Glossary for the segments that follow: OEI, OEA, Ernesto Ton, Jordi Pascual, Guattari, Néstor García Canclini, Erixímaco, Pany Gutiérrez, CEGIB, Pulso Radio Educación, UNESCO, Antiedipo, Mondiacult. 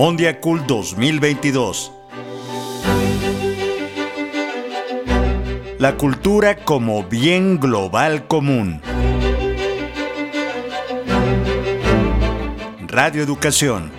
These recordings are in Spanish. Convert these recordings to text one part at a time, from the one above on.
Mondiacult 2022. La cultura como bien global común. Radio Educación.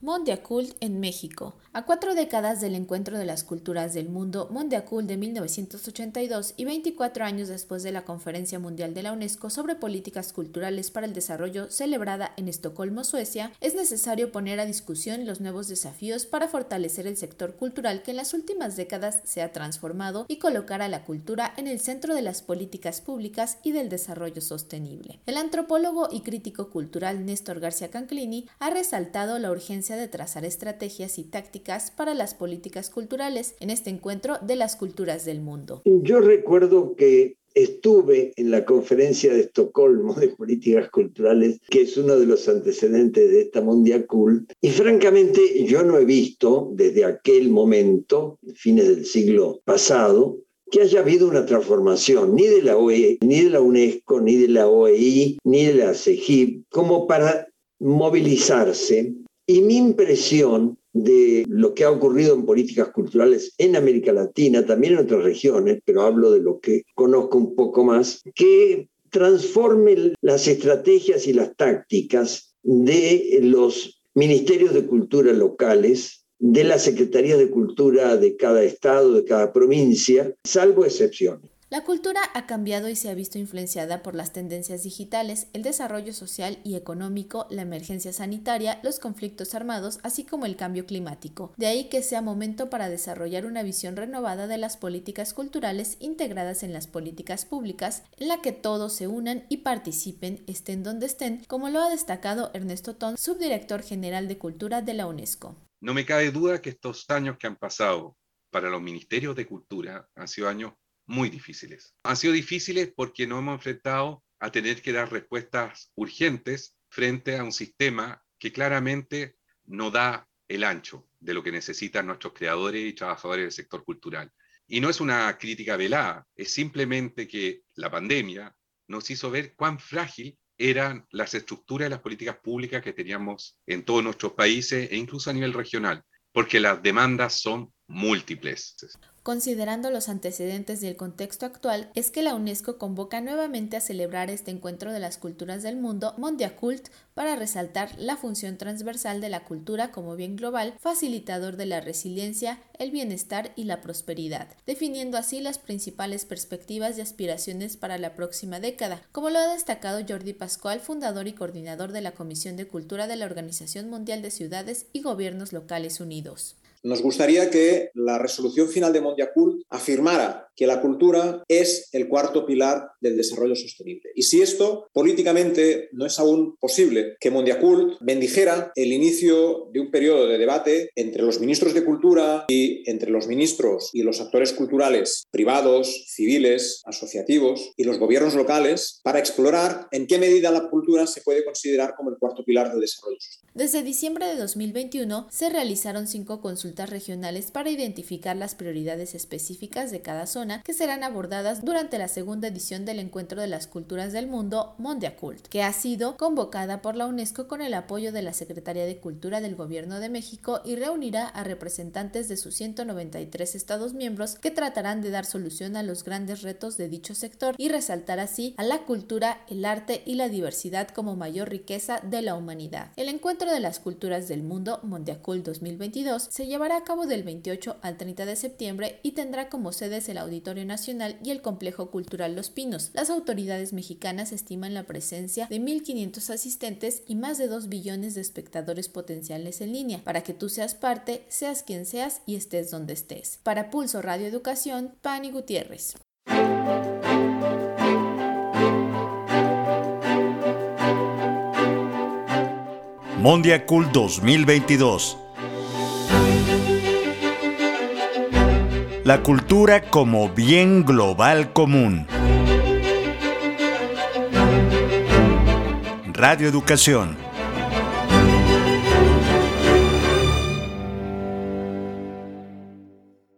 Mondiacult en México. A 4 décadas del encuentro de las culturas del mundo, Mondiacult de 1982 y 24 años después de la Conferencia Mundial de la UNESCO sobre Políticas Culturales para el Desarrollo celebrada en Estocolmo, Suecia, es necesario poner a discusión los nuevos desafíos para fortalecer el sector cultural que en las últimas décadas se ha transformado y colocar a la cultura en el centro de las políticas públicas y del desarrollo sostenible. El antropólogo y crítico cultural Néstor García Canclini ha resaltado la urgencia de trazar estrategias y tácticas para las políticas culturales en este encuentro de las culturas del mundo. Yo recuerdo que estuve en la conferencia de Estocolmo de políticas culturales, que es uno de los antecedentes de esta Mondiacult, y francamente yo no he visto desde aquel momento, fines del siglo pasado, que haya habido una transformación ni de la OEA, ni de la UNESCO, ni de la OEI, ni de la CEGIB, como para movilizarse. Y mi impresión de lo que ha ocurrido en políticas culturales en América Latina, también en otras regiones, pero hablo de lo que conozco un poco más, que transforme las estrategias y las tácticas de los ministerios de cultura locales, de las secretarías de cultura de cada estado, de cada provincia, salvo excepciones. La cultura ha cambiado y se ha visto influenciada por las tendencias digitales, el desarrollo social y económico, la emergencia sanitaria, los conflictos armados, así como el cambio climático. De ahí que sea momento para desarrollar una visión renovada de las políticas culturales integradas en las políticas públicas, en la que todos se unan y participen, estén donde estén, como lo ha destacado Ernesto Ton, subdirector general de Cultura de la UNESCO. No me cabe duda que estos años que han pasado para los ministerios de cultura han sido años muy difíciles. Han sido difíciles porque nos hemos enfrentado a tener que dar respuestas urgentes frente a un sistema que claramente no da el ancho de lo que necesitan nuestros creadores y trabajadores del sector cultural. Y no es una crítica velada, es simplemente que la pandemia nos hizo ver cuán frágil eran las estructuras de las políticas públicas que teníamos en todos nuestros países e incluso a nivel regional, porque las demandas son múltiples. Considerando los antecedentes y el contexto actual, es que la UNESCO convoca nuevamente a celebrar este encuentro de las culturas del mundo, Mondiacult, para resaltar la función transversal de la cultura como bien global, facilitador de la resiliencia, el bienestar y la prosperidad, definiendo así las principales perspectivas y aspiraciones para la próxima década, como lo ha destacado Jordi Pascual, fundador y coordinador de la Comisión de Cultura de la Organización Mundial de Ciudades y Gobiernos Locales Unidos. Nos gustaría que la resolución final de Mondiacult afirmara que la cultura es el cuarto pilar del desarrollo sostenible. Y si esto políticamente no es aún posible, que Mondiacult bendijera el inicio de un periodo de debate entre los ministros de cultura y entre los ministros y los actores culturales privados, civiles, asociativos y los gobiernos locales para explorar en qué medida la cultura se puede considerar como el cuarto pilar del desarrollo sostenible. Desde diciembre de 2021 se realizaron 5 consultas regionales para identificar las prioridades específicas de cada zona que serán abordadas durante la segunda edición del Encuentro de las Culturas del Mundo, Mondiacult, que ha sido convocada por la UNESCO con el apoyo de la Secretaría de Cultura del Gobierno de México y reunirá a representantes de sus 193 estados miembros que tratarán de dar solución a los grandes retos de dicho sector y resaltar así a la cultura, el arte y la diversidad como mayor riqueza de la humanidad. El Encuentro de las Culturas del Mundo, Mondiacult 2022, se llevará a cabo del 28 al 30 de septiembre y tendrá como sedes el Auditorio Nacional y el Complejo Cultural Los Pinos. Las autoridades mexicanas estiman la presencia de 1.500 asistentes y más de 2 billones de espectadores potenciales en línea, para que tú seas parte, seas quien seas y estés donde estés. Para Pulso Radio Educación, Pany Gutiérrez. Mondiacult 2022. La cultura como bien global común. Radio Educación.